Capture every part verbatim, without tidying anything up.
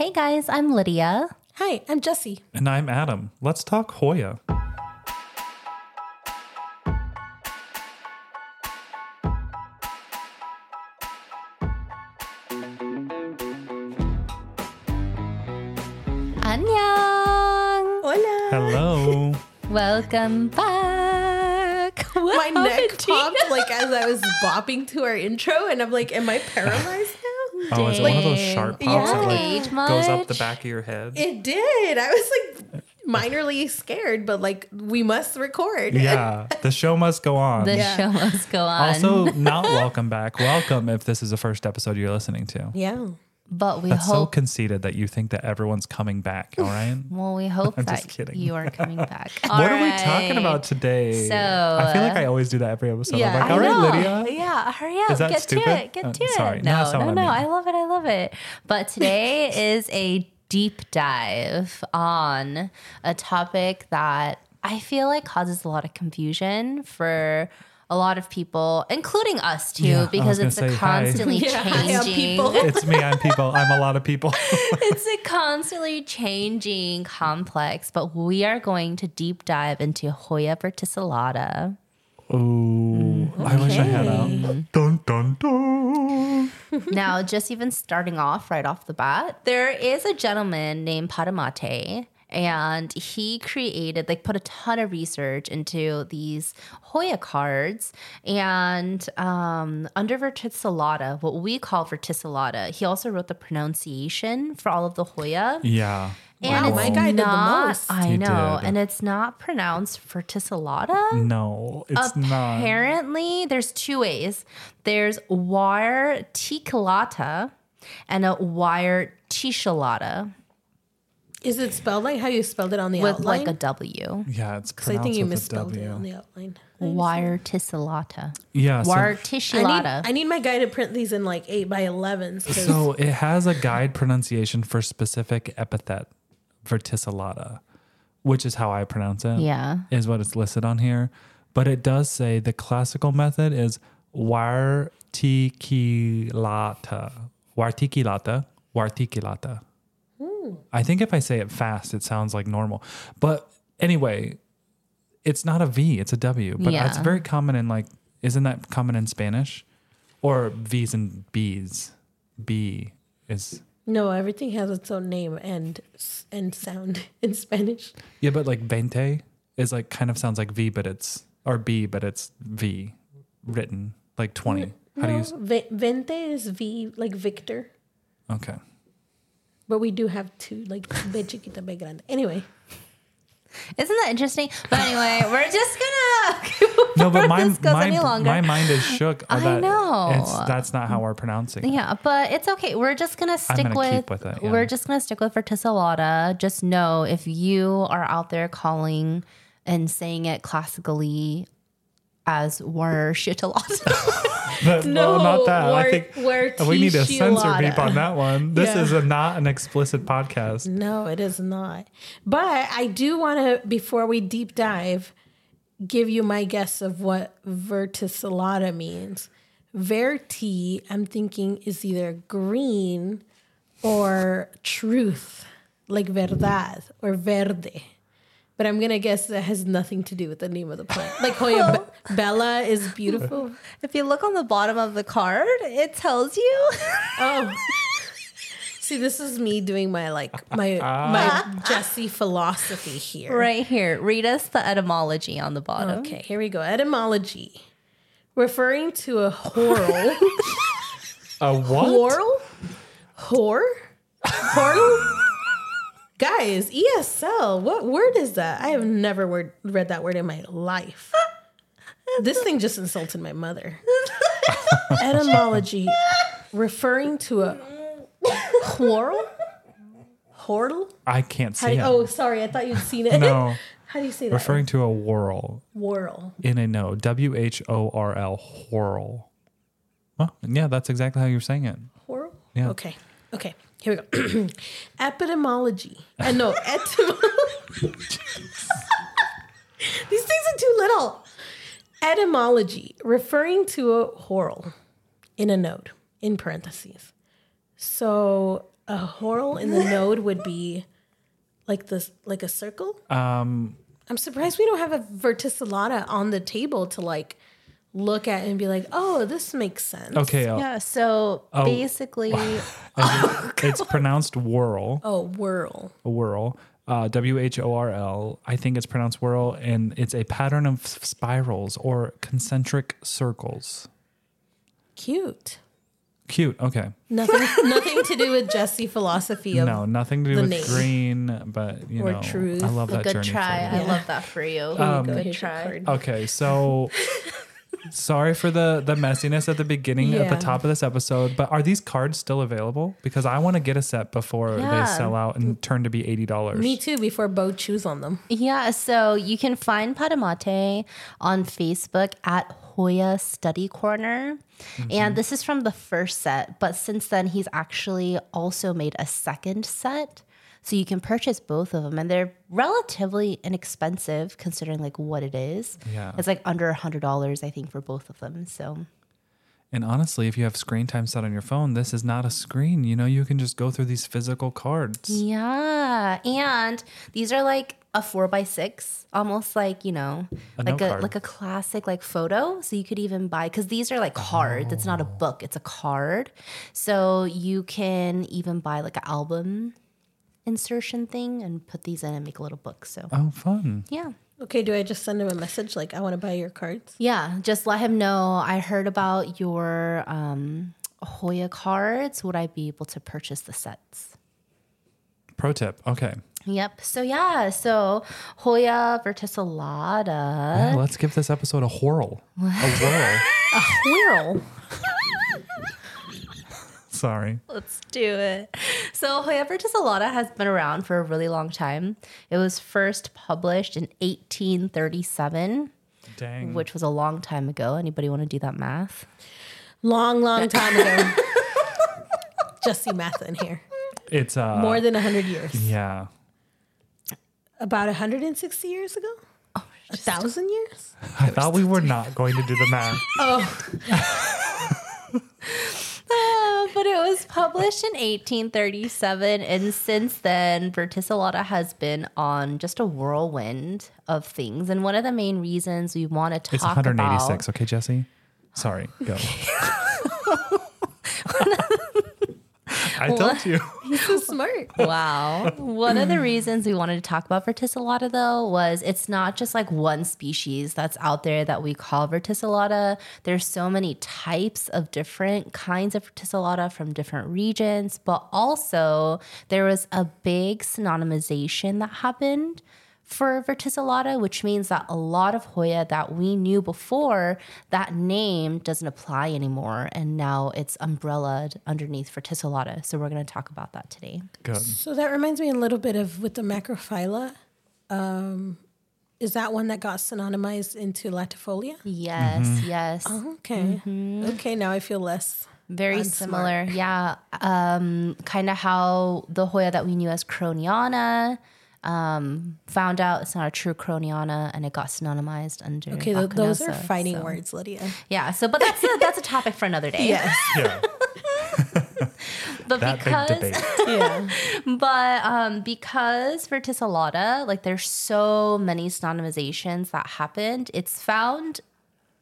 Hey guys, I'm Lydia. Hi, I'm Jessi. And I'm Adam. Let's talk Hoya. Annyeong! Hola! Hello! Welcome back! Whoa, my neck popped like as I was bopping to our intro, and I'm like, am I paralyzed? Oh, is it like one of those sharp pops yeah. that like goes up the back of your head? It did. I was like minorly scared, but like we must record. Yeah, the show must go on. The yeah. show must go on. Also, not welcome back. Welcome if this is the first episode you're listening to. Yeah. But we That's hope... so conceited that you think that everyone's coming back, all right? Well, we hope I'm that you are coming back. What right. are we talking about today? So I feel like I always do that every episode. Yeah, I'm like, all I right, know. Lydia. Yeah, hurry up. Is that get stupid? to it. Get to uh, it. Sorry. No, no, no. I, mean. no, I love it. I love it. But today is a deep dive on a topic that I feel like causes a lot of confusion for a lot of people, including us too, yeah, because it's a say, constantly yeah, changing. It's me, I'm people. I'm a lot of people. It's a constantly changing complex, but we are going to deep dive into Hoya verticillata. Oh, mm, okay. I wish I had a dun dun dun. Now, just even starting off right off the bat, there is a gentleman named Padamate. And he created, like, put a ton of research into these Hoya cards. And um, under verticillata, what we call verticillata, he also wrote the pronunciation for all of the Hoya. Yeah. And wow. it's my guy not, did the most. I he know. Did. And it's not pronounced verticillata. No, it's Apparently, not. Apparently, there's two ways. There's wire ticillata and a wire ticillata. Is it spelled like how you spelled it on the With outline? With like a W. Yeah, it's because I think you misspelled it on the outline. Wire tissilata. Yeah. Wire so tissilata. I, I need my guy to print these in like eight by elevens. So it has a guide pronunciation for specific epithet, verticillata, which is how I pronounce it. Yeah. Is what it's listed on here. But it does say the classical method is wire ticillata. Wire ticillata. Wire ticillata. I think if I say it fast, it sounds like normal. But anyway, it's not a V, it's a W. But yeah. It's very common in like, isn't that common in Spanish? Or V's and B's. B is... No, everything has its own name and and sound in Spanish. Yeah, but like veinte is like, kind of sounds like V, but it's, or B, but it's V written, like twenty. How no, do you... Veinte is V, like Victor. Okay. But we do have two, like, be chiquita, be grande. Anyway. Isn't that interesting? But anyway, we're just going to no, but my, my, any longer. My mind is shook. I that know. It's, that's not how we're pronouncing it. Yeah, but it's okay. We're just going to stick I'm gonna with, keep with it, yeah. We're just going to stick with verticillata. Just know if you are out there calling and saying it classically as were shitillata. But no, well, not that. War, I think war we need a censor beep on that one. This yeah. is a, not an explicit podcast. No, it is not. But I do want to, before we deep dive, give you my guess of what verticillata means. Verti, I'm thinking, is either green or truth, like verdad or verde. But I'm going to guess that has nothing to do with the name of the plant. Like Hoya Be- Bella is beautiful. If you look on the bottom of the card, it tells you. Oh. See, this is me doing my, like, my ah. my Jessi philosophy here. Right here. Read us the etymology on the bottom. Okay, here we go. Etymology. Referring to a whorl. A what? Whorl? Whore? Whorl? Guys, E S L, what word is that? I have never word, read that word in my life. This thing just insulted my mother. Etymology, referring to a whorl? Whorl? I can't see it. Oh, sorry, I thought you'd seen it. No. How do you say that? Referring to a whorl. Whorl. In a no, W H O R L, whorl. Well, yeah, that's exactly how you're saying it. Whorl? Yeah. Okay, okay. Here we go. Epidemiology. Uh, no, etymology. These things are too little. Etymology, referring to a whorl in a node, in parentheses. So A whorl in the node would be like this, like a circle. Um, I'm surprised we don't have a verticillata on the table to like look at and be like, oh, this makes sense. Okay. Uh, yeah. So oh, basically, oh, it's pronounced whirl. Oh, whirl. A whirl. Uh, W H O R L. I think it's pronounced whirl, and it's a pattern of spirals or concentric circles. Cute. Cute. Okay. Nothing nothing to do with Jessi philosophy of No, nothing to do with name. Green, but you or know. Truth. I love that good journey. Good try. I yeah. love that for you. Um, good good try. Okay, so sorry for the the messiness at the beginning yeah. at the top of this episode, but are these cards still available? Because I want to get a set before yeah. they sell out and turn to be eighty dollars. Me too, before Bo chews on them. Yeah, so you can find Padamate on Facebook at Hoya Study Corner. Mm-hmm. And this is from the first set, but since then he's actually also made a second set. So you can purchase both of them, and they're relatively inexpensive considering like what it is. Yeah. It's like under a hundred dollars, I think, for both of them. So. And honestly, if you have screen time set on your phone, this is not a screen. You know, you can just go through these physical cards. Yeah. And these are like a four by six, almost like, you know, a like a card. Like a classic like photo. So you could even buy, because these are like cards. Oh. It's not a book. It's a card. So you can even buy like an album insertion thing and put these in and make a little book. So. Oh, fun. Yeah. Okay, do I just send him a message like, I want to buy your cards? Yeah, just let him know, I heard about your um, Hoya cards. Would I be able to purchase the sets? Pro tip, okay. Yep, so yeah, so Hoya verticillata. Yeah, let's give this episode a whirl. A whirl. A whirl. Sorry. Let's do it. So Hoya verticillata has been around for a really long time. It was first published in eighteen thirty-seven, Dang. Which was a long time ago. Anybody want to do that math? Long, long time ago. Just see math in here. It's uh, more than one hundred years. Yeah. About one hundred sixty years ago? Oh, a thousand years? I thought we were not going to do the math. Oh. Uh, but it was published in eighteen thirty-seven, and since then, verticillata has been on just a whirlwind of things. And one of the main reasons we want to talk about... It's one hundred eighty-six, about, okay, Jessi? Sorry, go. I told you. He's so smart. Wow. One of the reasons we wanted to talk about verticillata, though, was it's not just like one species that's out there that we call verticillata. There's so many types of different kinds of verticillata from different regions, but also there was a big synonymization that happened for verticillata, which means that a lot of Hoya that we knew before, that name doesn't apply anymore, and now it's umbrellaed underneath verticillata. So we're going to talk about that today. Good. So that reminds me a little bit of with the macrophylla. Um, is that one that got synonymized into latifolia? Yes, mm-hmm. yes. Oh, okay. Mm-hmm. Okay, now I feel less... Very unsmart. Similar, yeah. Um, kind of how the Hoya that we knew as Croniana... Um, found out it's not a true Croniana, and it got synonymized under. Okay, Bacchanosa, those are fighting so. Words, Lydia. Yeah, so but that's a, that's a topic for another day. Yes. Yeah. But that because, big debate. Yeah. But um, because verticillata, like there's so many synonymizations that happened. It's found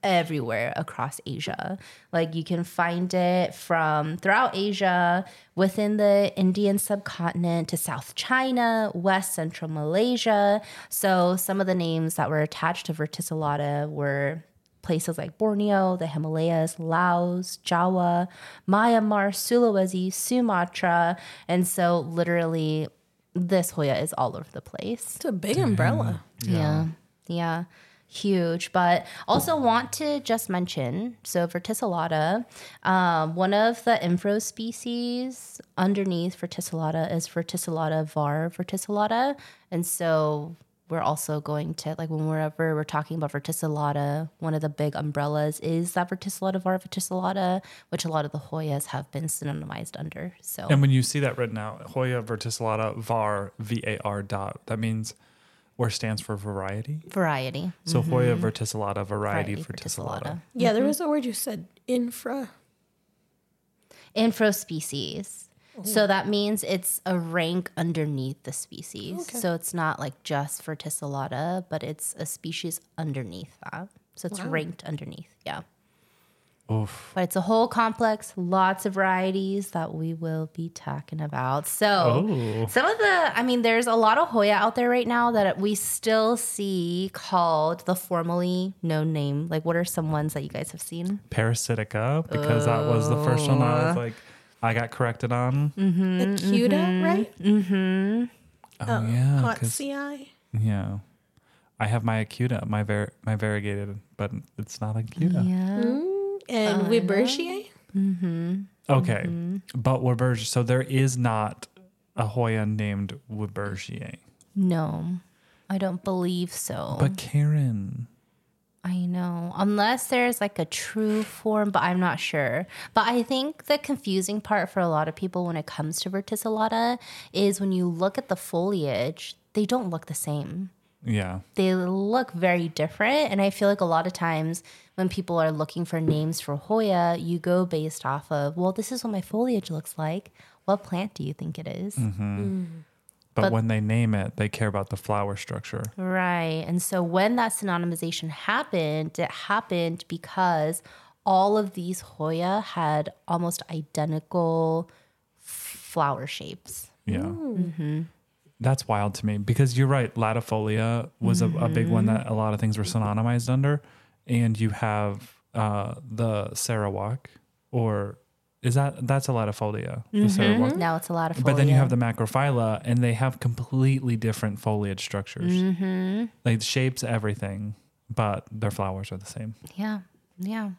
everywhere across Asia. Like you can find it from throughout Asia, within the Indian subcontinent to South China, West Central Malaysia. So some of the names that were attached to verticillata were places like Borneo, the Himalayas, Laos, Jawa, Myanmar, Sulawesi, Sumatra. And so literally this Hoya is all over the place. It's a big Damn. Umbrella. Yeah. Yeah. yeah. Huge, but also want to just mention, so verticillata, um, one of the infro species underneath verticillata is verticillata var verticillata. And so we're also going to, like whenever we're talking about verticillata, one of the big umbrellas is that verticillata var verticillata, which a lot of the Hoyas have been synonymized under. So, and when you see that written out, Hoya verticillata var, V A R dot, that means... Or stands for variety? Variety. So mm-hmm. Hoya verticillata, variety, variety verticillata. verticillata. Yeah, mm-hmm. there was a word you said, infra. Infrospecies. Ooh. So that means it's a rank underneath the species. Okay. So it's not like just verticillata, but it's a species underneath that. So it's wow. ranked underneath. Yeah. Oof. But it's a whole complex, lots of varieties that we will be talking about. So oh. some of the, I mean, there's a lot of Hoya out there right now that we still see called the formerly known name. Like, what are some ones that you guys have seen? Parasitica, because oh. that was the first one I was like, I got corrected on. Mm-hmm, Acuta, mm-hmm. right? Mm-hmm. Oh, um, yeah. Pottsii. Yeah. I have my Acuta, my var- my variegated, but it's not Acuta. Yeah. Mm-hmm. And uh, Wibergiae? Mm-hmm. Okay. Mm-hmm. But Wibergiae. So there is not a Hoya named Wibergiae. No. I don't believe so. But Karen. I know. Unless there's like a true form, but I'm not sure. But I think the confusing part for a lot of people when it comes to verticillata is when you look at the foliage, they don't look the same. Yeah. They look very different. And I feel like a lot of times when people are looking for names for Hoya, you go based off of, well, this is what my foliage looks like. What plant do you think it is? Mm-hmm. Mm. But, but when they name it, they care about the flower structure. Right. And so when that synonymization happened, it happened because all of these Hoya had almost identical flower shapes. Yeah. Mm-hmm. That's wild to me because you're right. Latifolia was mm-hmm. a, a big one that a lot of things were synonymized under. And you have uh, the Sarawak, or is that, that's a Latifolia. Mm-hmm. The Sarawak. No, it's a Latifolia. But then you have the macrophylla, and they have completely different foliage structures. Mm-hmm. Like shapes, everything, but their flowers are the same. Yeah. Yeah.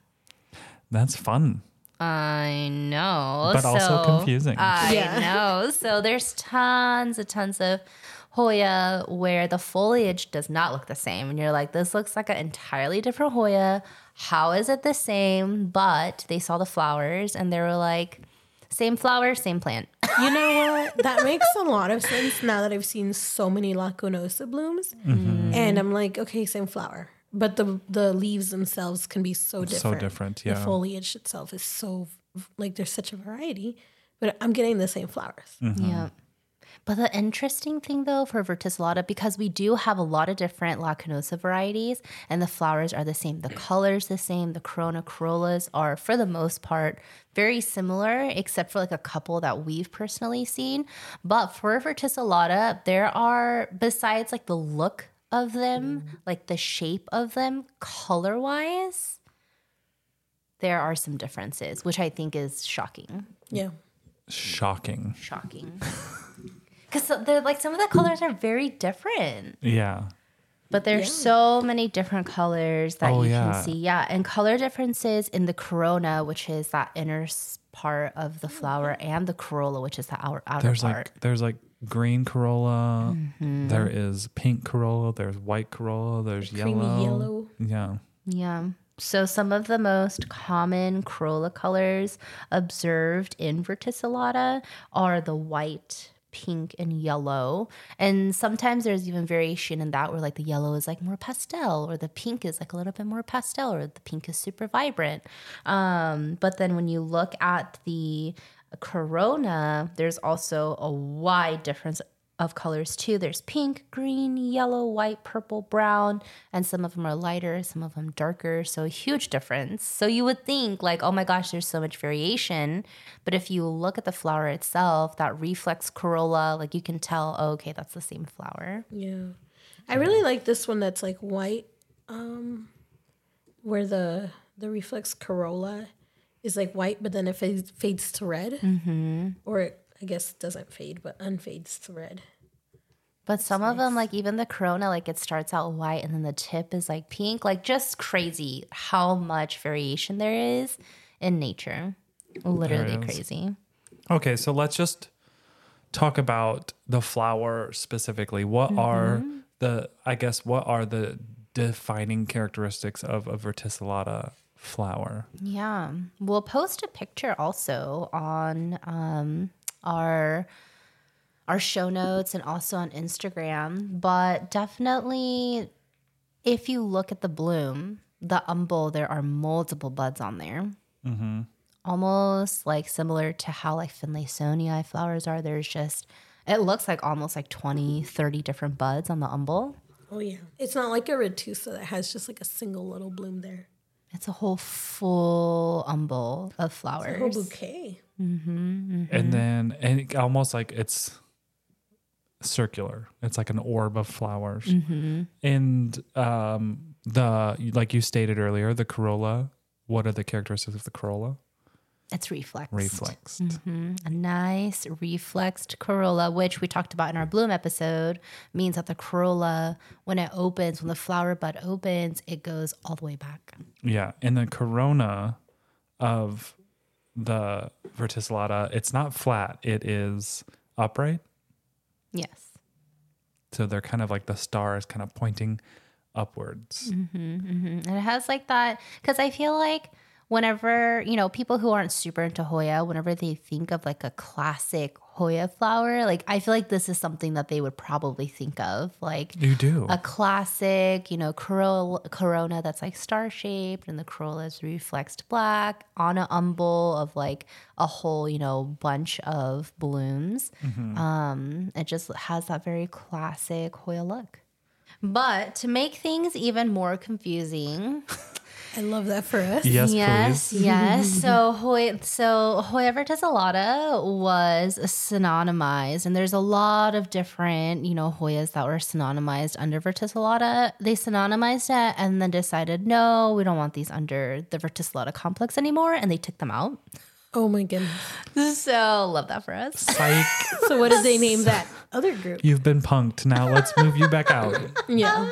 That's fun. I know. But so, also confusing. I yeah. know. So there's tons and tons of Hoya where the foliage does not look the same. And you're like, this looks like an entirely different Hoya. How is it the same? But they saw the flowers and they were like, same flower, same plant. You know what? That makes a lot of sense now that I've seen so many Lacunosa blooms. Mm-hmm. And I'm like, okay, same flower. But the the leaves themselves can be so different. So different, yeah. The foliage itself is so, like, there's such a variety. But I'm getting the same flowers. Mm-hmm. Yeah. But the interesting thing, though, for verticillata, because we do have a lot of different Lacunosa varieties, and the flowers are the same. The color's the same. The corona corollas are, for the most part, very similar, except for like a couple that we've personally seen. But for verticillata, there are, besides like the look of them, mm. like the shape of them, color wise, there are some differences, which I think is shocking. Yeah. Shocking. Shocking. Because they're like, some of the colors are very different. Yeah. But there's yeah. so many different colors that oh, you yeah. can see. Yeah. And color differences in the corona, which is that inner part of the flower, and the corolla, which is the outer, outer there's part. Like, there's like green corolla, mm-hmm. there is pink corolla, there's white corolla, there's creamy yellow. yellow. Yeah. Yeah. So some of the most common corolla colors observed in verticillata are the white, pink, and yellow. And sometimes there's even variation in that where like the yellow is like more pastel, or the pink is like a little bit more pastel, or the pink is super vibrant. Um, but then when you look at the corona, there's also a wide difference of colors too. There's pink, green, yellow, white, purple, brown, and some of them are lighter, some of them darker. So a huge difference. So you would think like, oh my gosh, there's so much variation. But if you look at the flower itself, that reflex corolla, like you can tell, oh, okay, that's the same flower. Yeah. I really like this one that's like white, um, where the the reflex corolla is like white, but then it fades, fades to red. Mm-hmm. Or it, I guess, doesn't fade, but unfades to red. But that's some nice. Of them, like even the corona, like it starts out white and then the tip is like pink. Like just crazy how much variation there is in nature. Literally crazy. Okay, so let's just talk about the flower specifically. What mm-hmm. are the, I guess, what are the defining characteristics of a verticillata flower? Yeah. We'll post a picture also on um, our our show notes and also on Instagram. But definitely, if you look at the bloom, the umbel, there are multiple buds on there. Mm-hmm. almost like similar to how like Finlaysonii flowers are. There's just, it looks like almost like twenty, thirty different buds on the umbel. Oh yeah. It's not like a retusa that has just like a single little bloom there. It's a whole full umbel of flowers. It's a whole bouquet. Mm-hmm, mm-hmm. And then and it almost like it's circular. It's like an orb of flowers. Mm-hmm. And um, the like you stated earlier, the corolla, what are the characteristics of the corolla? It's reflexed. Reflexed. Mm-hmm. A nice reflexed corolla, which we talked about in our bloom episode, means that the corolla, when it opens, when the flower bud opens, it goes all the way back. Yeah. And the corona of the verticillata, it's not flat. It is upright. Yes. So they're kind of like the star is kind of pointing upwards. Mm-hmm, mm-hmm. And it has like that, because I feel like whenever, you know, people who aren't super into Hoya, whenever they think of like a classic Hoya flower, like I feel like this is something that they would probably think of. Like you do. A classic, you know, corolla, corona that's like star-shaped and the corolla is reflexed black on an umbel of like a whole, you know, bunch of blooms. Mm-hmm. Um, it just has that very classic Hoya look. But to make things even more confusing... I love that for us. Yes, yes, please. Yes. So Hoya, so Hoya verticillata was synonymized, and there's a lot of different, you know, Hoyas that were synonymized under verticillata. They synonymized it and then decided, no, we don't want these under the verticillata complex anymore, and they took them out. Oh my goodness. So love that for us. Psych. So what did they name that other group? You've been punked. Now let's move you back out. Yeah.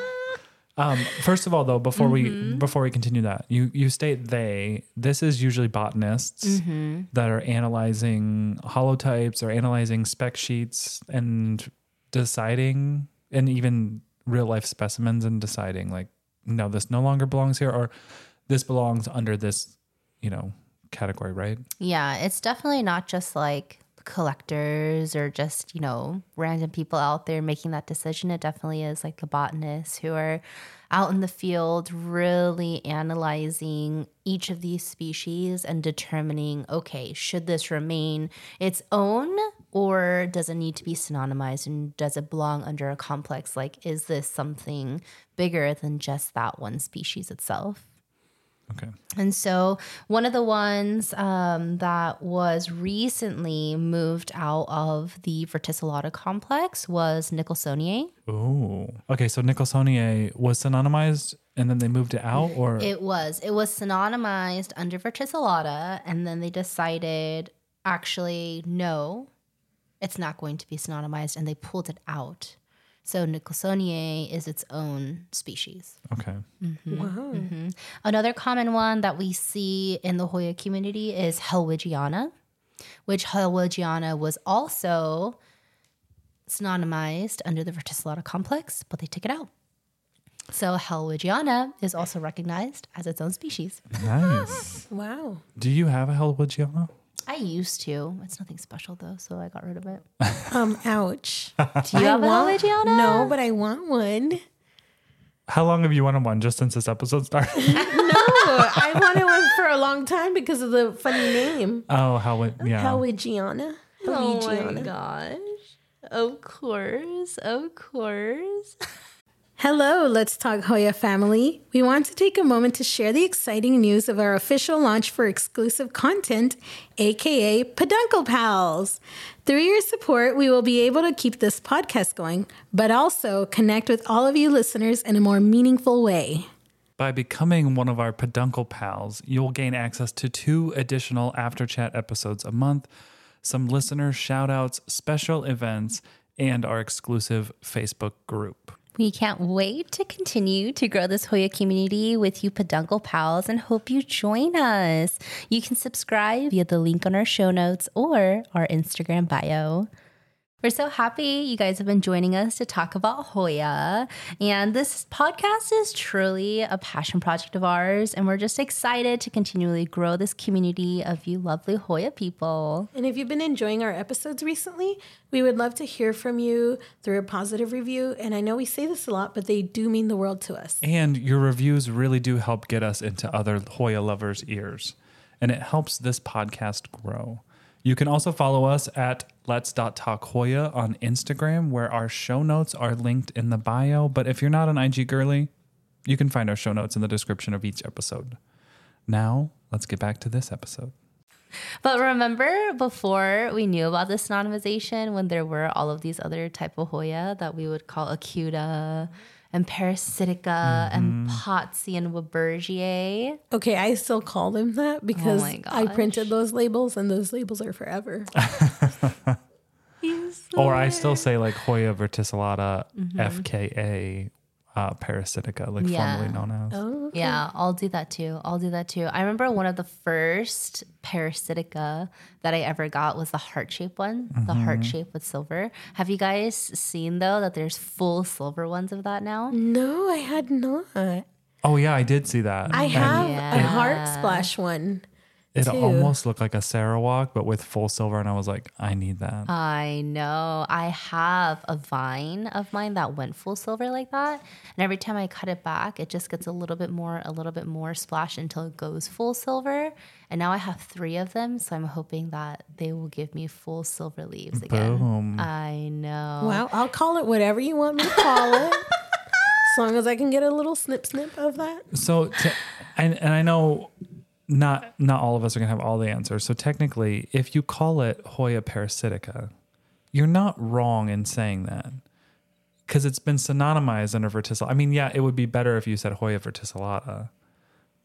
Um, first of all, though, before mm-hmm. we before we continue that, you, you state they. This is usually botanists mm-hmm. that are analyzing holotypes or analyzing spec sheets and deciding, and even real life specimens and deciding like, no, this no longer belongs here, or this belongs under this, you know, category, right? Yeah, it's definitely not just like collectors or just, you know, random people out there making that decision. It definitely is like the botanists who are out in the field really analyzing each of these species and determining, okay, should this remain its own or does it need to be synonymized and does it belong under a complex? Like, is this something bigger than just that one species itself? Okay. And so one of the ones um, that was recently moved out of the verticillata complex was Nicholsoniae. Oh, okay. So Nicholsoniae was synonymized and then they moved it out, or? It was. It was synonymized under verticillata and then they decided, actually, no, it's not going to be synonymized, and they pulled it out. So Nicholsoniae is its own species. Okay. Mm-hmm. Wow. Mm-hmm. Another common one that we see in the Hoya community is Helwigiana, which Helwigiana was also synonymized under the verticillata complex, but they took it out. So Helwigiana is also recognized as its own species. Nice. Wow. Do you have a Helwigiana? I used to. It's nothing special, though, so I got rid of it. Um, ouch. Do you have one, Gianna? No, but I want one. How long have you wanted one? Just since this episode started? No, I wanted one for a long time because of the funny name. Oh, how it, yeah. How it, Gianna. Oh, Gianna. My gosh. Of course, of course. Hello, Let's Talk Hoya family. We want to take a moment to share the exciting news of our official launch for exclusive content, aka Peduncle Pals. Through your support, we will be able to keep this podcast going, but also connect with all of you listeners in a more meaningful way. By becoming one of our Peduncle Pals, you'll gain access to two additional After Chat episodes a month, some listener shout-outs, special events, and our exclusive Facebook group. We can't wait to continue to grow this Hoya community with you Peduncle Pals and hope you join us. You can subscribe via the link on our show notes or our Instagram bio. We're so happy you guys have been joining us to talk about Hoya. And this podcast is truly a passion project of ours. And we're just excited to continually grow this community of you lovely Hoya people. And if you've been enjoying our episodes recently, we would love to hear from you through a positive review. And I know we say this a lot, but they do mean the world to us. And your reviews really do help get us into other Hoya lovers' ears. and it helps this podcast grow. You can also follow us at let's dot talk hoya on Instagram, where our show notes are linked in the bio. But if you're not an I G girly, you can find our show notes in the description of each episode. Now, let's get back to this episode. But remember, before we knew about this anonymization, when there were all of these other type of Hoya that we would call Acuta and parasitica mm-hmm. and pottsii and Wibergiae. Okay, I still call them that because oh I printed those labels and those labels are forever. Or I still say like Hoya verticillata, mm-hmm. F K A uh, parasitica, like yeah. formerly known as. Oh, okay. Yeah, I'll do that too. I'll do that too. I remember one of the first parasitica that I ever got was the heart-shaped one, mm-hmm. the heart-shaped with silver. Have you guys seen, though, that there's full silver ones of that now? No, I had not. Oh, yeah, I did see that. I and have yeah. a heart splash one. It too. Almost looked like a Sarawak, but with full silver. And I was like, I need that. I know. I have a vine of mine that went full silver like that. And every time I cut it back, it just gets a little bit more, a little bit more splash until it goes full silver. And now I have three of them. So I'm hoping that they will give me full silver leaves again. Boom. I know. Well, I'll call it whatever you want me to call it. As long as I can get a little snip snip of that. So, to, and, and I know... Not not all of us are going to have all the answers. So technically, if you call it Hoya parasitica, you're not wrong in saying that because it's been synonymized under verticillata. I mean, yeah, it would be better if you said Hoya verticillata.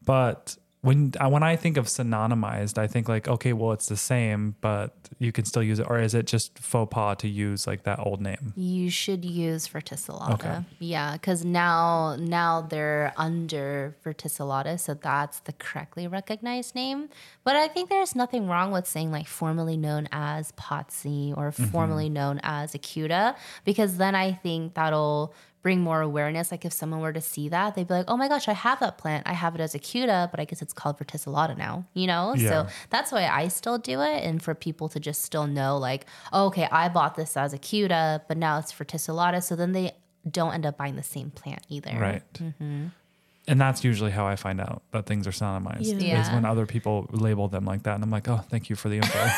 But when, when I think of synonymized, I think like, okay, well, it's the same, but you can still use it. Or is it just faux pas to use like that old name? You should use verticillata. Okay. Yeah, because now now they're under verticillata, so that's the correctly recognized name. But I think there's nothing wrong with saying like formerly known as pottsii or mm-hmm. formerly known as Acuta, because then I think that'll bring more awareness. Like if someone were to see that, they'd be like, oh my gosh, I have that plant. I have it as Acuta, but I guess it's called verticillata now, you know? Yeah. So that's why I still do it. And for people to just still know like, oh, okay, I bought this as Acuta, but now it's verticillata. So then they don't end up buying the same plant either. Right. Mm-hmm. And that's usually how I find out that things are synonymized yeah. Yeah. is when other people label them like that. And I'm like, oh, thank you for the info.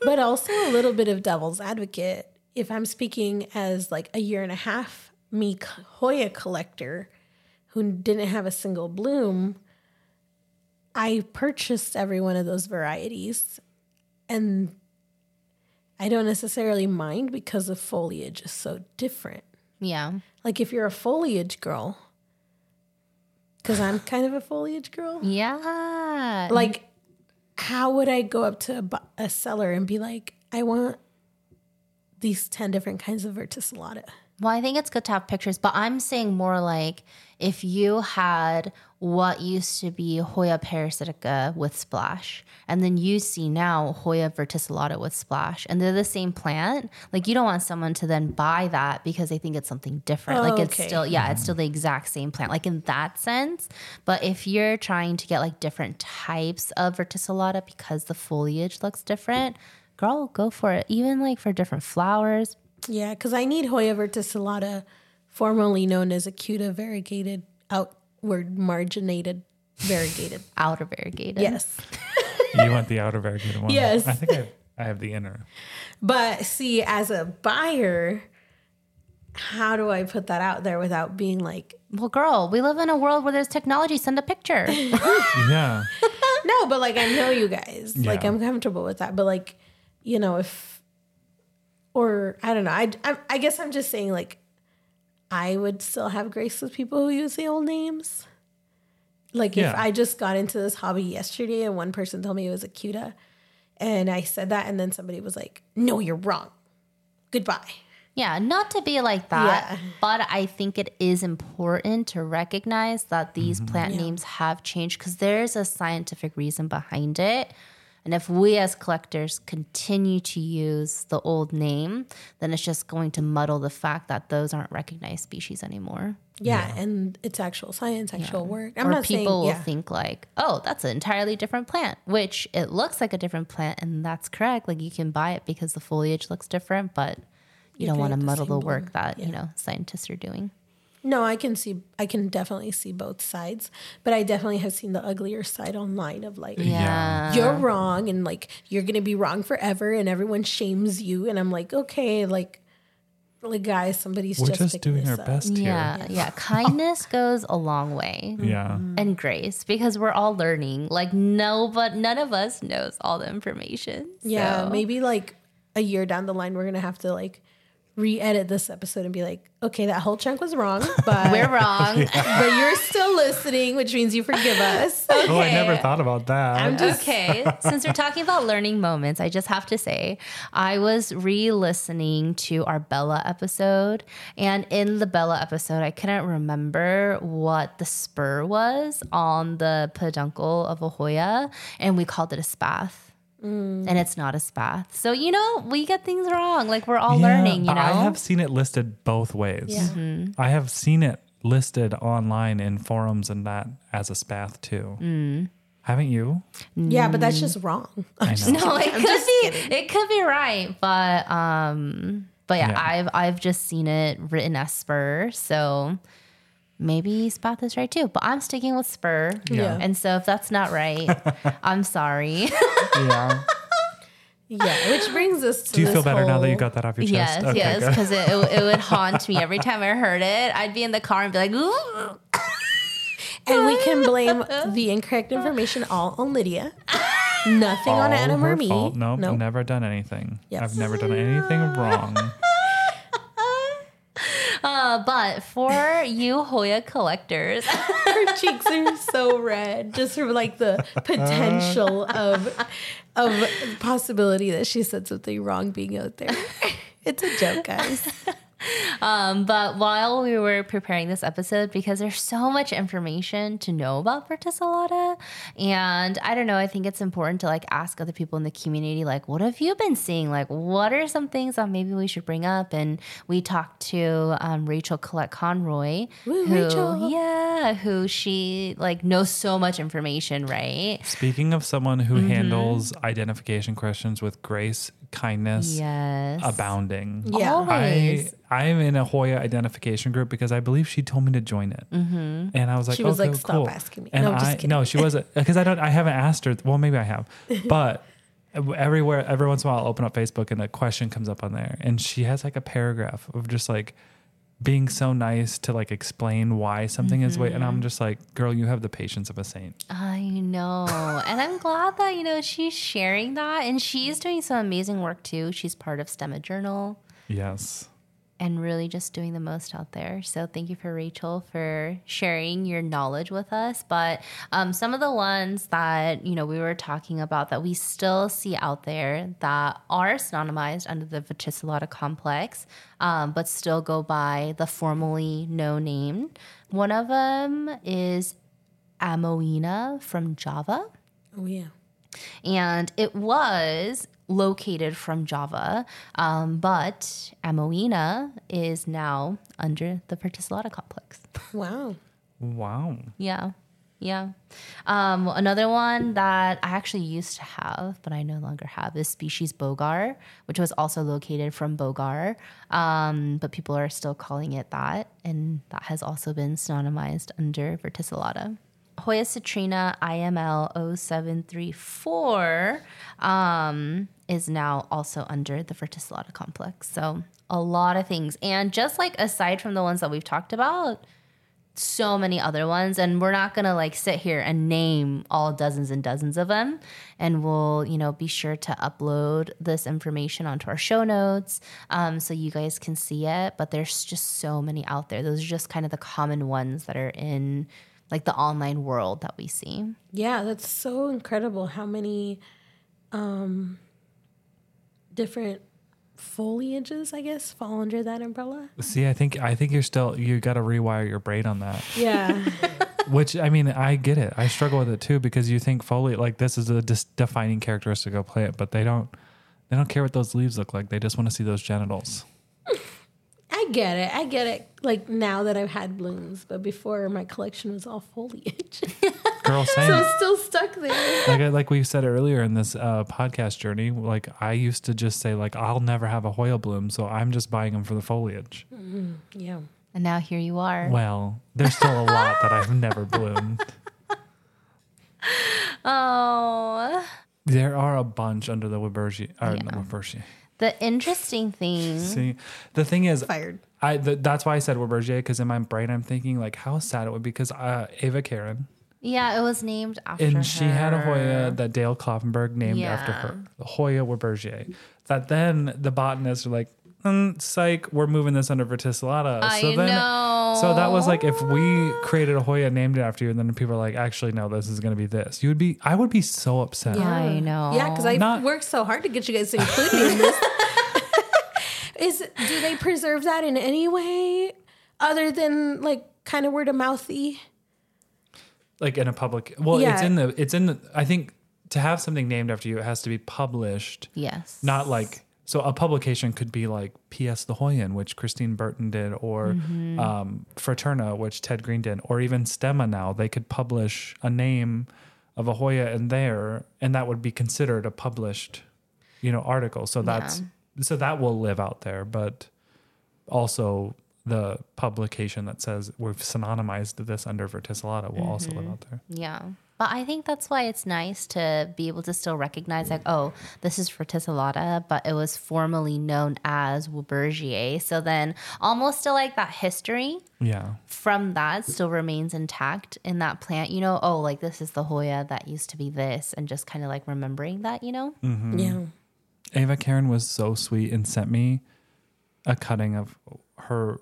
But also a little bit of devil's advocate. If I'm speaking as like a year and a half me Hoya collector who didn't have a single bloom, I purchased every one of those varieties and I don't necessarily mind because the foliage is so different. Yeah. Like if you're a foliage girl, because I'm kind of a foliage girl. Yeah. Like how would I go up to a, a seller and be like, I want these ten different kinds of verticillata? Well, I think it's good to have pictures, but I'm saying more like if you had what used to be Hoya parasitica with splash, and then you see now Hoya verticillata with splash, and they're the same plant, like you don't want someone to then buy that because they think it's something different. Oh, like it's okay. still, yeah, it's still the exact same plant, like in that sense. But if you're trying to get like different types of verticillata because the foliage looks different, girl, go for it. Even like for different flowers. Yeah, because I need Hoya verticillata, formerly known as Acuta variegated, outward marginated, variegated. Outer variegated. Yes. You want the outer variegated one? Yes. I think I have, I have the inner. But see, as a buyer, how do I put that out there without being like... Well, girl, we live in a world where there's technology. Send a picture. Yeah. No, but like I know you guys. Yeah. Like I'm comfortable with that. But like, you know, if... Or I don't know. I, I, I guess I'm just saying like I would still have grace with people who use the old names. Like yeah. if I just got into this hobby yesterday and one person told me it was Acuta and I said that and then somebody was like, no, you're wrong. Goodbye. Yeah, not to be like that, yeah. but I think it is important to recognize that these mm-hmm. plant yeah. names have changed because there's a scientific reason behind it. And if we as collectors continue to use the old name, then it's just going to muddle the fact that those aren't recognized species anymore. Yeah, yeah. And it's actual science, actual yeah. work. I'm or not people saying, will yeah. think like, oh, that's an entirely different plant, which it looks like a different plant, and that's correct. Like you can buy it because the foliage looks different, but you, you don't want to muddle the, the work that, yeah. you know, scientists are doing. No, I can see, I can definitely see both sides, but I definitely have seen the uglier side online of like, yeah. you're wrong and like, you're going to be wrong forever and everyone shames you. And I'm like, okay, like, like guys, somebody's We're just, just doing our up. best here. Yeah, yeah. Kindness goes a long way. Yeah. And grace, because we're all learning. Like no, but none of us knows all the information. So. Yeah, maybe like a year down the line, we're going to have to like re-edit this episode and be like, okay, that whole chunk was wrong, but we're wrong, yeah. but you're still listening, which means you forgive us. Okay. Oh, I never thought about that. I'm just okay. Since we're talking about learning moments, I just have to say, I was re-listening to our Bella episode, and in the Bella episode, I couldn't remember what the spur was on the peduncle of a Hoya, and we called it a spath. Mm. And it's not a spath. So, you know, we get things wrong. Like, we're all yeah, learning, you know? I have seen it listed both ways. Yeah. Mm-hmm. I have seen it listed online in forums and that as a spath, too. Mm. Haven't you? Yeah, but that's just wrong. I'm I know. Just no, it I'm could just be kidding. It could be right, but um, but yeah, yeah, I've I've just seen it written as spur, so maybe spath is right too, but I'm sticking with spur. Yeah. And so if that's not right, I'm sorry. Yeah. Yeah. Which brings us to Do you this feel better whole... now that you got that off your chest? Yes, okay, yes. Because it, it, it would haunt me every time I heard it. I'd be in the car and be like, ooh. And we can blame the incorrect information all on Lydia. Nothing all on Adam or me. Fault. Nope. Nope. Never done anything. Yes. I've never done anything wrong. Uh, but for you Hoya collectors, her cheeks are so red just from like the potential of of possibility that she said something wrong being out there. It's a joke, guys. Um, but while we were preparing this episode, because there's so much information to know about verticillata, and I don't know, I think it's important to like ask other people in the community, like, what have you been seeing? Like, what are some things that maybe we should bring up? And we talked to um, Rachel Collette Conroy, Woo, who, Rachel. yeah, who she like knows so much information, right? Speaking of someone who mm-hmm. handles identification questions with grace, kindness, yes, abounding. Yeah. Always. I, I'm in a Hoya identification group because I believe she told me to join it. Mm-hmm. And I was like, she was okay, like, stop cool. asking me. And no, I'm just I, kidding. No, she wasn't. Because I don't, I haven't asked her. Well, maybe I have. But everywhere, every once in a while, I'll open up Facebook and a question comes up on there. And she has like a paragraph of just like being so nice to like explain why something mm-hmm. is way. And I'm just like, girl, you have the patience of a saint. I know. And I'm glad that, you know, she's sharing that. And she's doing some amazing work too. She's part of Stemma Journal. Yes. And really just doing the most out there. So thank you for Rachel for sharing your knowledge with us. But um, some of the ones that, you know, we were talking about that we still see out there that are synonymized under the verticillata complex, um, but still go by the formerly no name. One of them is Amoena from Java. Oh, yeah. And it was located from Java, um, but Amoena is now under the verticillata complex. Wow. Wow. Yeah. Yeah. Um, another one that I actually used to have, but I no longer have, is species Bogor, which was also located from Bogor, um, but people are still calling it that, and that has also been synonymized under verticillata. Hoya Citrina I M L zero seven three four um, is now also under the verticillata complex. So a lot of things. And just like aside from the ones that we've talked about, so many other ones. And we're not going to like sit here and name all dozens and dozens of them. And we'll, you know, be sure to upload this information onto our show notes um, so you guys can see it. But there's just so many out there. Those are just kind of the common ones that are in like the online world that we see. Yeah, that's so incredible how many um, different foliages, I guess, fall under that umbrella. See, I think I think you're still, you got to rewire your brain on that. Yeah. Which, I mean, I get it. I struggle with it too because you think foliage, like this is a dis- defining characteristic of a plant, but they don't, they don't care what those leaves look like. They just want to see those genitals. I get it. I get it. Like now that I've had blooms, but before my collection was all foliage. Girl, same. So I'm still stuck there. Like I, like we said earlier in this uh, podcast journey, like I used to just say like I'll never have a Hoya bloom, so I'm just buying them for the foliage. Mm-hmm. Yeah. And now here you are. Well, there's still a lot that I've never bloomed. Oh. There are a bunch under the Wibergiae. Or yeah. no, Wibergiae. The interesting thing. See, the thing is, fired. I. The, that's why I said Wibergiae, because in my brain I'm thinking like how sad it would be, because uh, Eva-Karin. Yeah, it was named after and her. And she had a Hoya that Dale Kloffenberg named yeah. after her, the Hoya Wibergiae. That then the botanists are like, mm, psych, we're moving this under Verticillata. I so then, know. So that was like if we created a Hoya named after you, and then people are like, actually, no, this is going to be this. You would be, I would be so upset. Yeah, I know. Yeah, because I Not, worked so hard to get you guys to include me in this. Is, do they preserve that in any way other than like kind of word of mouthy? Like in a public, well, yeah. it's in the, it's in the, I think to have something named after you, it has to be published. Yes. Not like, so a publication could be like P S The Hoyan, which Christine Burton did, or mm-hmm. um, Fraterna, which Ted Green did, or even Stemma now. They could publish a name of a Hoya in there, and that would be considered a published, you know, article. So that's, yeah. so that will live out there, but also the publication that says we've synonymized this under Verticillata will mm-hmm. also live out there. Yeah. But I think that's why it's nice to be able to still recognize like, oh, this is Verticillata, but it was formerly known as Wibergiae. So then almost still like that history yeah. from that still remains intact in that plant, you know, oh, like this is the Hoya that used to be this, and just kind of like remembering that, you know? Mm-hmm. Yeah. Eva-Karin was so sweet and sent me a cutting of her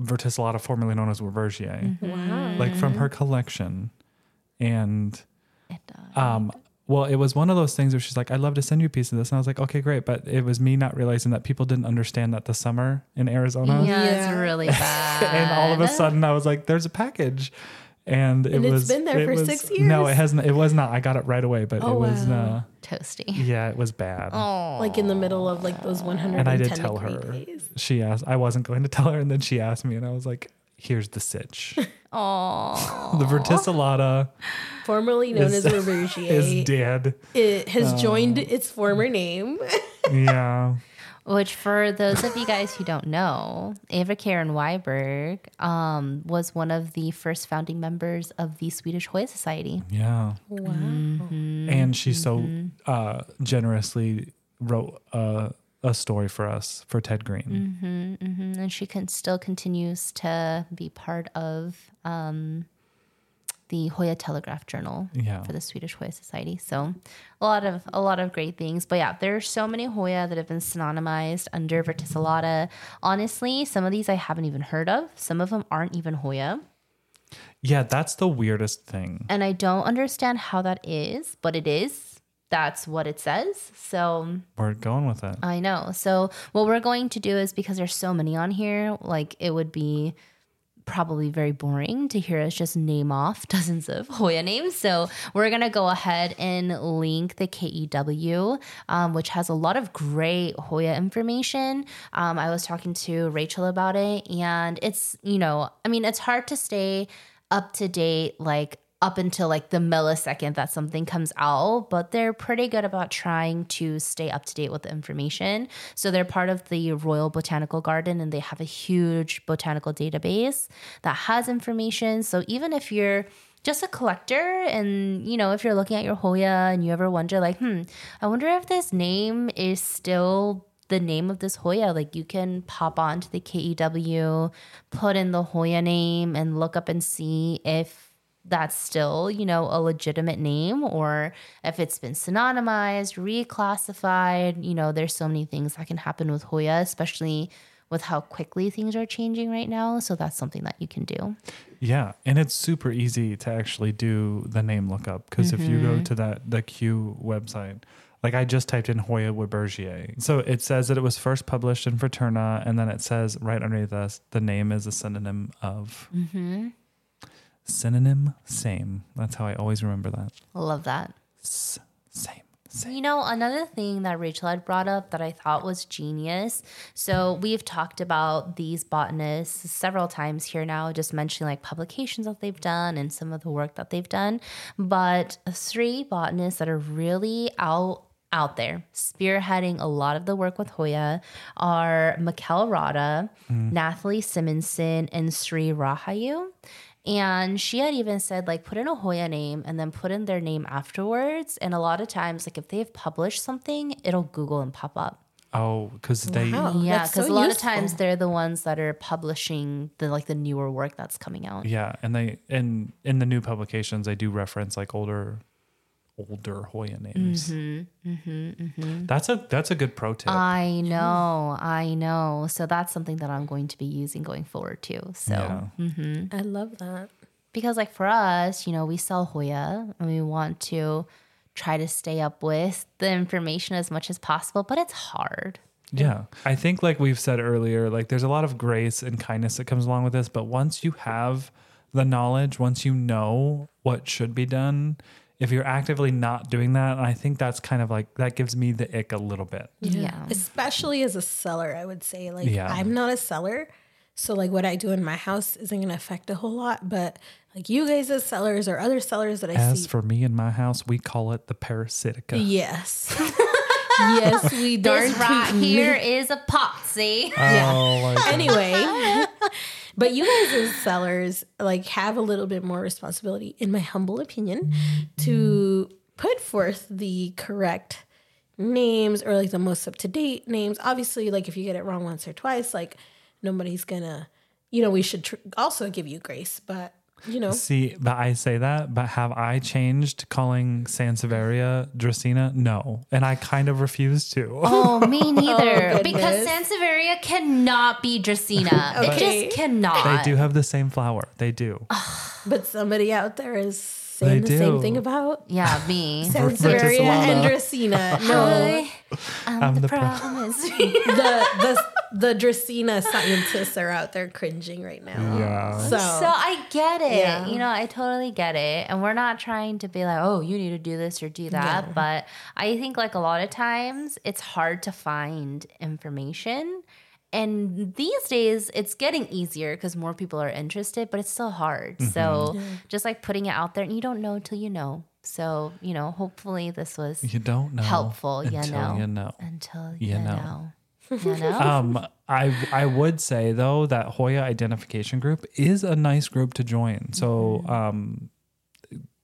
Verticillata, formerly known as Wibergiae, mm-hmm. wow. like from her collection. And, it died. um, well, it was one of those things where she's like, I'd love to send you a piece of this. And I was like, okay, great. But it was me not realizing that people didn't understand that the summer in Arizona. Yeah, yeah. It's really bad. And all of a sudden I was like, there's a package. And it and was, it's been there it for was, six years. No, it hasn't. It was not. I got it right away, but oh, it was wow. uh, toasty. Yeah, it was bad. Oh, like in the middle of like those one hundred. And I did tell her. Days. She asked. I wasn't going to tell her, and then she asked me, and I was like, "Here's the sitch." Oh, the Verticillata, formerly known is, as Wibergiae, is dead. It has um, joined its former name. Yeah. Which, for those of you guys who don't know, Eva-Karin Wiberg um, was one of the first founding members of the Swedish Hoya Society. Yeah. Wow. Mm-hmm. And she mm-hmm. so uh, generously wrote uh, a story for us, for Ted Green. Mm-hmm, mm-hmm. And she can still continues to be part of um, the Hoya Telegraph Journal yeah. for the Swedish Hoya Society. So a lot of a lot of great things. But yeah, there are so many Hoya that have been synonymized under Verticillata. Honestly, some of these I haven't even heard of. Some of them aren't even Hoya. Yeah, that's the weirdest thing. And I don't understand how that is, but it is. That's what it says. So we're going with it. I know. So what we're going to do is, because there's so many on here, like it would be probably very boring to hear us just name off dozens of Hoya names. So we're going to go ahead and link the K E W, um, which has a lot of great Hoya information. Um, I was talking to Rachel about it, and it's, you know, I mean, it's hard to stay up to date, like up until like the millisecond that something comes out, but they're pretty good about trying to stay up to date with the information. So they're part of the Royal Botanical Garden, and they have a huge botanical database that has information. So even if you're just a collector, and you know, if you're looking at your Hoya and you ever wonder like, hmm, I wonder if this name is still the name of this Hoya, like you can pop onto the K E W, put in the Hoya name, and look up and see if that's still, you know, a legitimate name, or if it's been synonymized, reclassified. You know, there's so many things that can happen with Hoya, especially with how quickly things are changing right now. So that's something that you can do. Yeah. And it's super easy to actually do the name lookup, because mm-hmm. if you go to that, the Kew website, like I just typed in Hoya Wibergiae. So it says that it was first published in Fraterna, and then it says right underneath us, the name is a synonym of. Mm-hmm. Synonym, same. That's how I always remember that. Love that. S- same, same. You know, another thing that Rachel had brought up that I thought was genius. So we've talked about these botanists several times here now, just mentioning like publications that they've done and some of the work that they've done. But three botanists that are really out out there. Spearheading a lot of the work with Hoya are Mikel Rada, mm. Nathalie Simonsson, and Sri Rahayu. And she had even said, like, put in a Hoya name and then put in their name afterwards. And a lot of times, like, if they've published something, it'll Google and pop up. Oh, because they... Wow, yeah, because so a lot useful. Of times they're the ones that are publishing the like the newer work that's coming out. Yeah, and they and in the new publications, they do reference like older... older Hoya names. Mm-hmm, mm-hmm, mm-hmm. That's a that's a good pro tip. I know, I know. So that's something that I'm going to be using going forward too. So yeah. mm-hmm. I love that. Because like for us, you know, we sell Hoya and we want to try to stay up with the information as much as possible, but it's hard. Yeah. I think like we've said earlier, like there's a lot of grace and kindness that comes along with this, but once you have the knowledge, once you know what should be done, if you're actively not doing that, I think that's kind of like, that gives me the ick a little bit. Yeah. yeah. Especially as a seller, I would say. Like, yeah. I'm not a seller, so like what I do in my house isn't going to affect a whole lot, but like you guys as sellers or other sellers that I as see. As for me in my house, we call it the parasitica. Yes. Yes, we do. This right here is a pottsii. Oh, yeah. Anyway, but you guys as sellers like have a little bit more responsibility, in my humble opinion, to put forth the correct names or like the most up to date names. Obviously, like if you get it wrong once or twice, like nobody's gonna, you know, we should tr- also give you grace, but. You know, see, but I say that, but have I changed calling Sansevieria Dracaena? No, and I kind of refuse to. Oh, me neither, oh, because Sansevieria cannot be Dracaena. Okay. It just cannot. They do have the same flower. They do. But somebody out there is saying they the do. Same thing about yeah me, Sansevieria and Dracaena. No, I'm, I'm the, the problem. the the. The Dracaena scientists are out there cringing right now. Yeah. So, so I get it. Yeah. You know, I totally get it. And we're not trying to be like, oh, you need to do this or do that. Yeah. But I think like a lot of times it's hard to find information. And these days it's getting easier because more people are interested, but it's still hard. Mm-hmm. So yeah. just like putting it out there, and you don't know till you know. So, you know, hopefully this was you don't know helpful. Until you know. You know. Until you, you know. know. You know? um, I I would say though that Hoya identification group is a nice group to join. So um,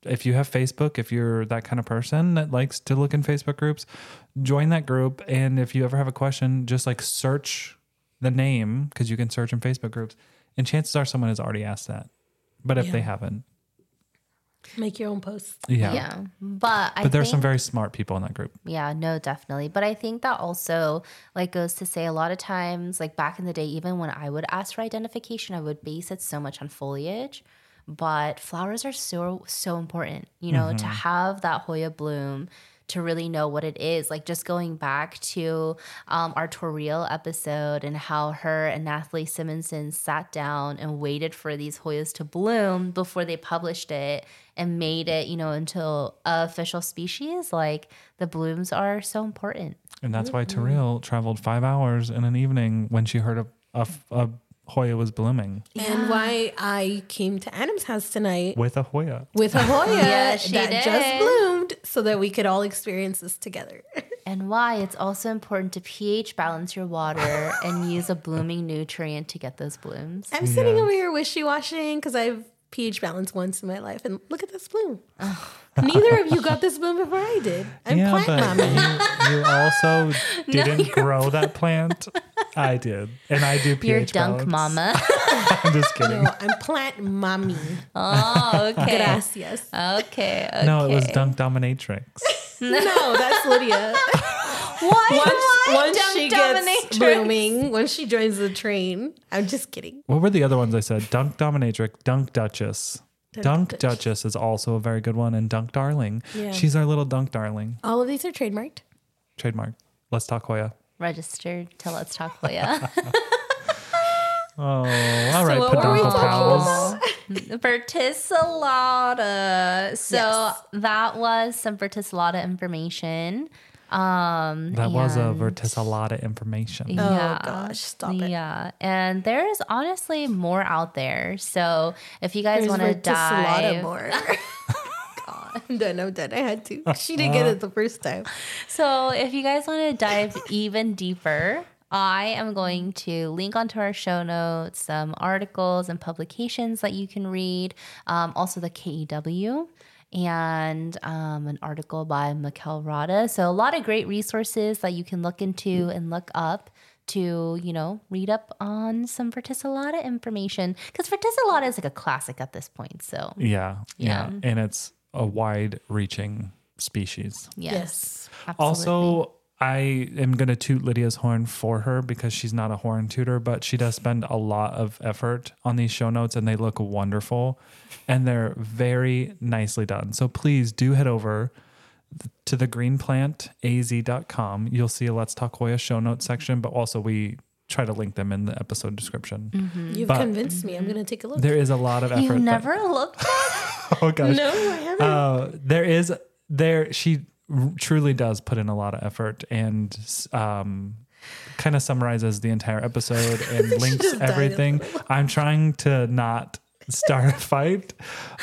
if you have Facebook, if you're that kind of person that likes to look in Facebook groups, join that group. And if you ever have a question, just like search the name, because you can search in Facebook groups. And chances are someone has already asked that. But if yeah. they haven't, make your own posts. Yeah. yeah. But I But there's some very smart people in that group. Yeah, no, definitely. But I think that also like goes to say a lot of times, like back in the day, even when I would ask for identification, I would base it so much on foliage. But flowers are so, so important, you know, mm-hmm. to have that Hoya bloom, to really know what it is. Like just going back to um, our Torreal episode and how her and Nathalie Simonsson sat down and waited for these Hoyas to bloom before they published it and made it, you know, into an official species. Like the blooms are so important. And that's why Torreal traveled five hours in an evening when she heard a, a, a Hoya was blooming. Yeah. And why I came to Adam's house tonight. With a Hoya. With a Hoya yeah, she that did. Just bloomed so that we could all experience this together. And why it's also important to pH balance your water and use a blooming nutrient to get those blooms. I'm sitting yeah. over here wishy-washing because I've pH balanced once in my life. And look at this bloom. Oh. Neither of you got this bloom before I did. I'm yeah, plant mama. You, you also didn't no, grow that plant. I did. And I do pH You're dunk balance. Mama. I'm just kidding. No, I'm plant mommy. Oh, okay. Gracias. Okay, okay. No, it was dunk dominatrix. No, that's Lydia. What? Once, Why? Once dunk she dominatrix? Gets blooming, when she joins the train. I'm just kidding. What were the other ones I said? Dunk dominatrix, dunk duchess. Dunk, dunk Duchess. Duchess is also a very good one. And Dunk Darling. Yeah. She's our little Dunk Darling. All of these are trademarked. Trademarked. Let's Talk Hoya. Registered to Let's Talk Hoya. Oh, all so right. Peduncle Pals. Verticillata. So yes. that was some verticillata information. Um, that was a verticillata information. Yeah, oh gosh, stop it. Yeah, and there's honestly more out there. So if you guys want to dive more, God. I'm done. I'm done. I had to. She didn't get it the first time. So if you guys want to dive even deeper, I am going to link onto our show notes some articles and publications that you can read. Um, also the K E W and um, an article by Mikel Rada. So a lot of great resources that you can look into and look up to, you know, read up on some verticillata information. Because verticillata is like a classic at this point. So yeah, yeah. yeah. And it's a wide-reaching species. Yes. yes also, I am going to toot Lydia's horn for her because she's not a horn tutor, but she does spend a lot of effort on these show notes and they look wonderful and they're very nicely done. So please do head over to the green plant a z dot com. You'll see a Let's Talk Hoya show notes section, but also we try to link them in the episode description. Mm-hmm. You've but convinced me. I'm going to take a look. There is a lot of effort. You've never that, looked at Oh gosh. No, I haven't. Uh, there is, there, she truly does put in a lot of effort and um, kind of summarizes the entire episode and links everything. I'm trying to not start a fight.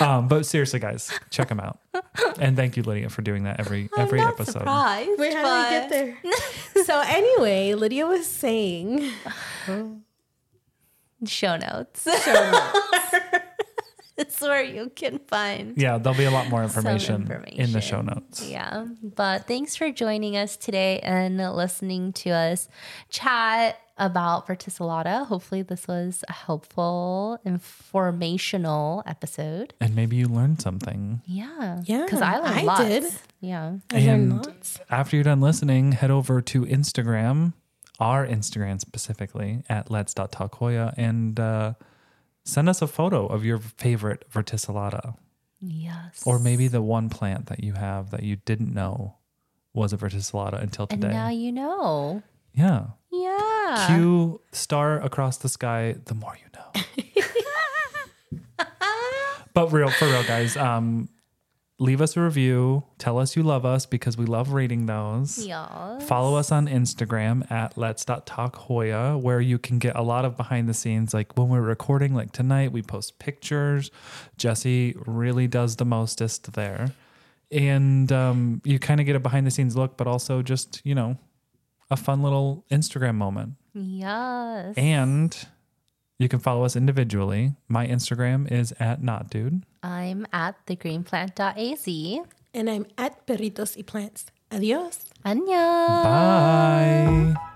Um, but seriously, guys, check them out. And thank you, Lydia, for doing that every every I'm not episode. Surprised, Wait, how but... did we get there? So anyway, Lydia was saying... Oh. Show notes. Show notes. It's where you can find. Yeah, there'll be a lot more information, information in the show notes. Yeah. But thanks for joining us today and listening to us chat about verticillata. Hopefully this was a helpful, informational episode. And maybe you learned something. Yeah. Yeah. Because I learned I lots. I did. Yeah. I and learned lots. After you're done listening, head over to Instagram, our Instagram specifically, at let's dot talk hoya and uh send us a photo of your favorite verticillata. Yes. Or maybe the one plant that you have that you didn't know was a verticillata until today. And now you know. Yeah. Yeah. Q star across the sky, the more you know. But real, for real, guys, um, leave us a review. Tell us you love us because we love reading those. Yes. Follow us on Instagram at let's dot talk hoya, where you can get a lot of behind the scenes. Like when we're recording, like tonight, we post pictures. Jessi really does the mostest there. And um, you kind of get a behind the scenes look, but also just, you know, a fun little Instagram moment. Yes. And you can follow us individually. My Instagram is at notdude. I'm at the green plant dot a z. And I'm at perritos y plants. Adios. Annyeong. Bye.